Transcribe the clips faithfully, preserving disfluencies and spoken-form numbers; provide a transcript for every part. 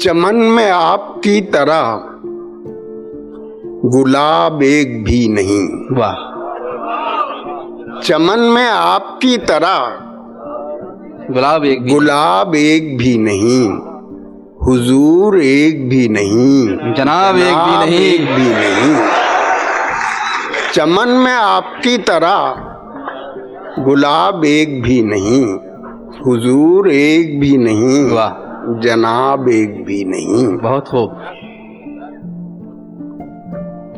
چمن میں آپ کی طرح گلاب ایک بھی نہیں. واہ. چمن میں آپ کی طرح گلاب ایک گلاب ایک بھی نہیں, حضور ایک بھی نہیں, جناب ایک بھی نہیں, ایک بھی نہیں. چمن میں آپ کی طرح گلاب ایک بھی نہیں, حضور ایک بھی نہیں, جناب ایک بھی نہیں. بہت خوب.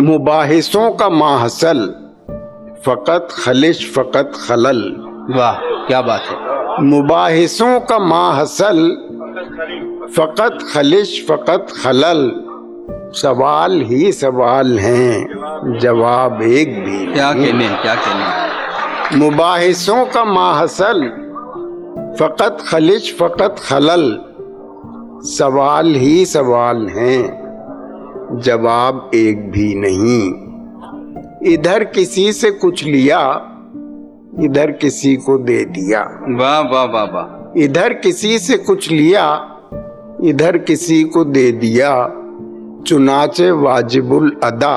مباحثوں کا ماحصل فقط خلش فقط خلل. واہ, کیا بات ہے. مباحثوں کا ماحصل فقط خلش فقط خلل, سوال ہی سوال ہیں, جواب ایک بھی. کیا کہنے, کیا کہنے. مباحثوں کا ماحصل فقط خلش فقط خلل, سوال ہی سوال ہیں, جواب ایک بھی نہیں. ادھر کسی سے کچھ لیا, ادھر کسی کو دے دیا. واہ واہ واہ واہ. ادھر کسی سے کچھ لیا, ادھر کسی کو دے دیا, چنانچہ واجب الادا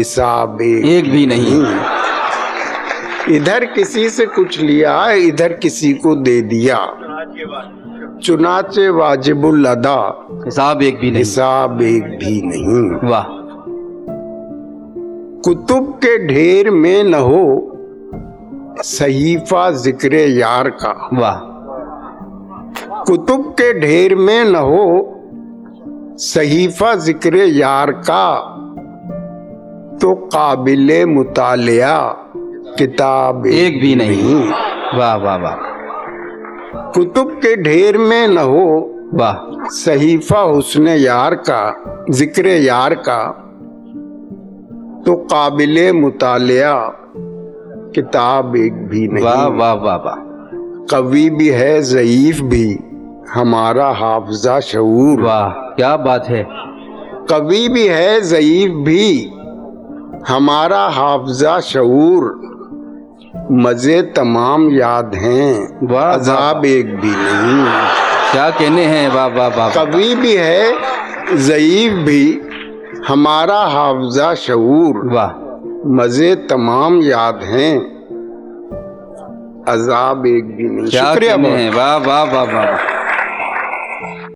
حساب ایک بھی نہیں. ادھر کسی سے کچھ لیا, ادھر کسی کو دے دیا, چنانچہ واجب الادا حساب ایک بھی نہیں, حساب ایک بھی نہیں. واہ. کتب کے ڈھیر میں نہ ہو صحیفہ ذکر یار کا. واہ. کتب کے ڈھیر میں نہ ہو صحیفہ ذکر یار کا, تو قابل مطالعہ کتاب ایک بھی نہیں. واہ واہ واہ. کتب کے ڈھیر میں نہ ہو صحیفہ حسن یار کا, ذکر یار کا, تو قابل مطالعہ کتاب ایک بھی نہیں. واہ واہ واہ واہ. قوی بھی ہے ضعیف بھی ہمارا حافظہ شعور. واہ, کیا بات ہے. قوی بھی ہے ضعیف بھی ہمارا حافظہ شعور, مزے تمام یاد ہیں, عذاب ایک بھی نہیں. کیا کہنے ہیں. بابا بابا. قوی بھی ہے ضعیف بھی ہمارا حافظہ شعور, مزے تمام یاد ہیں, عذاب ایک بھی نہیں. شکریہ. واہ واہ واہ واہ.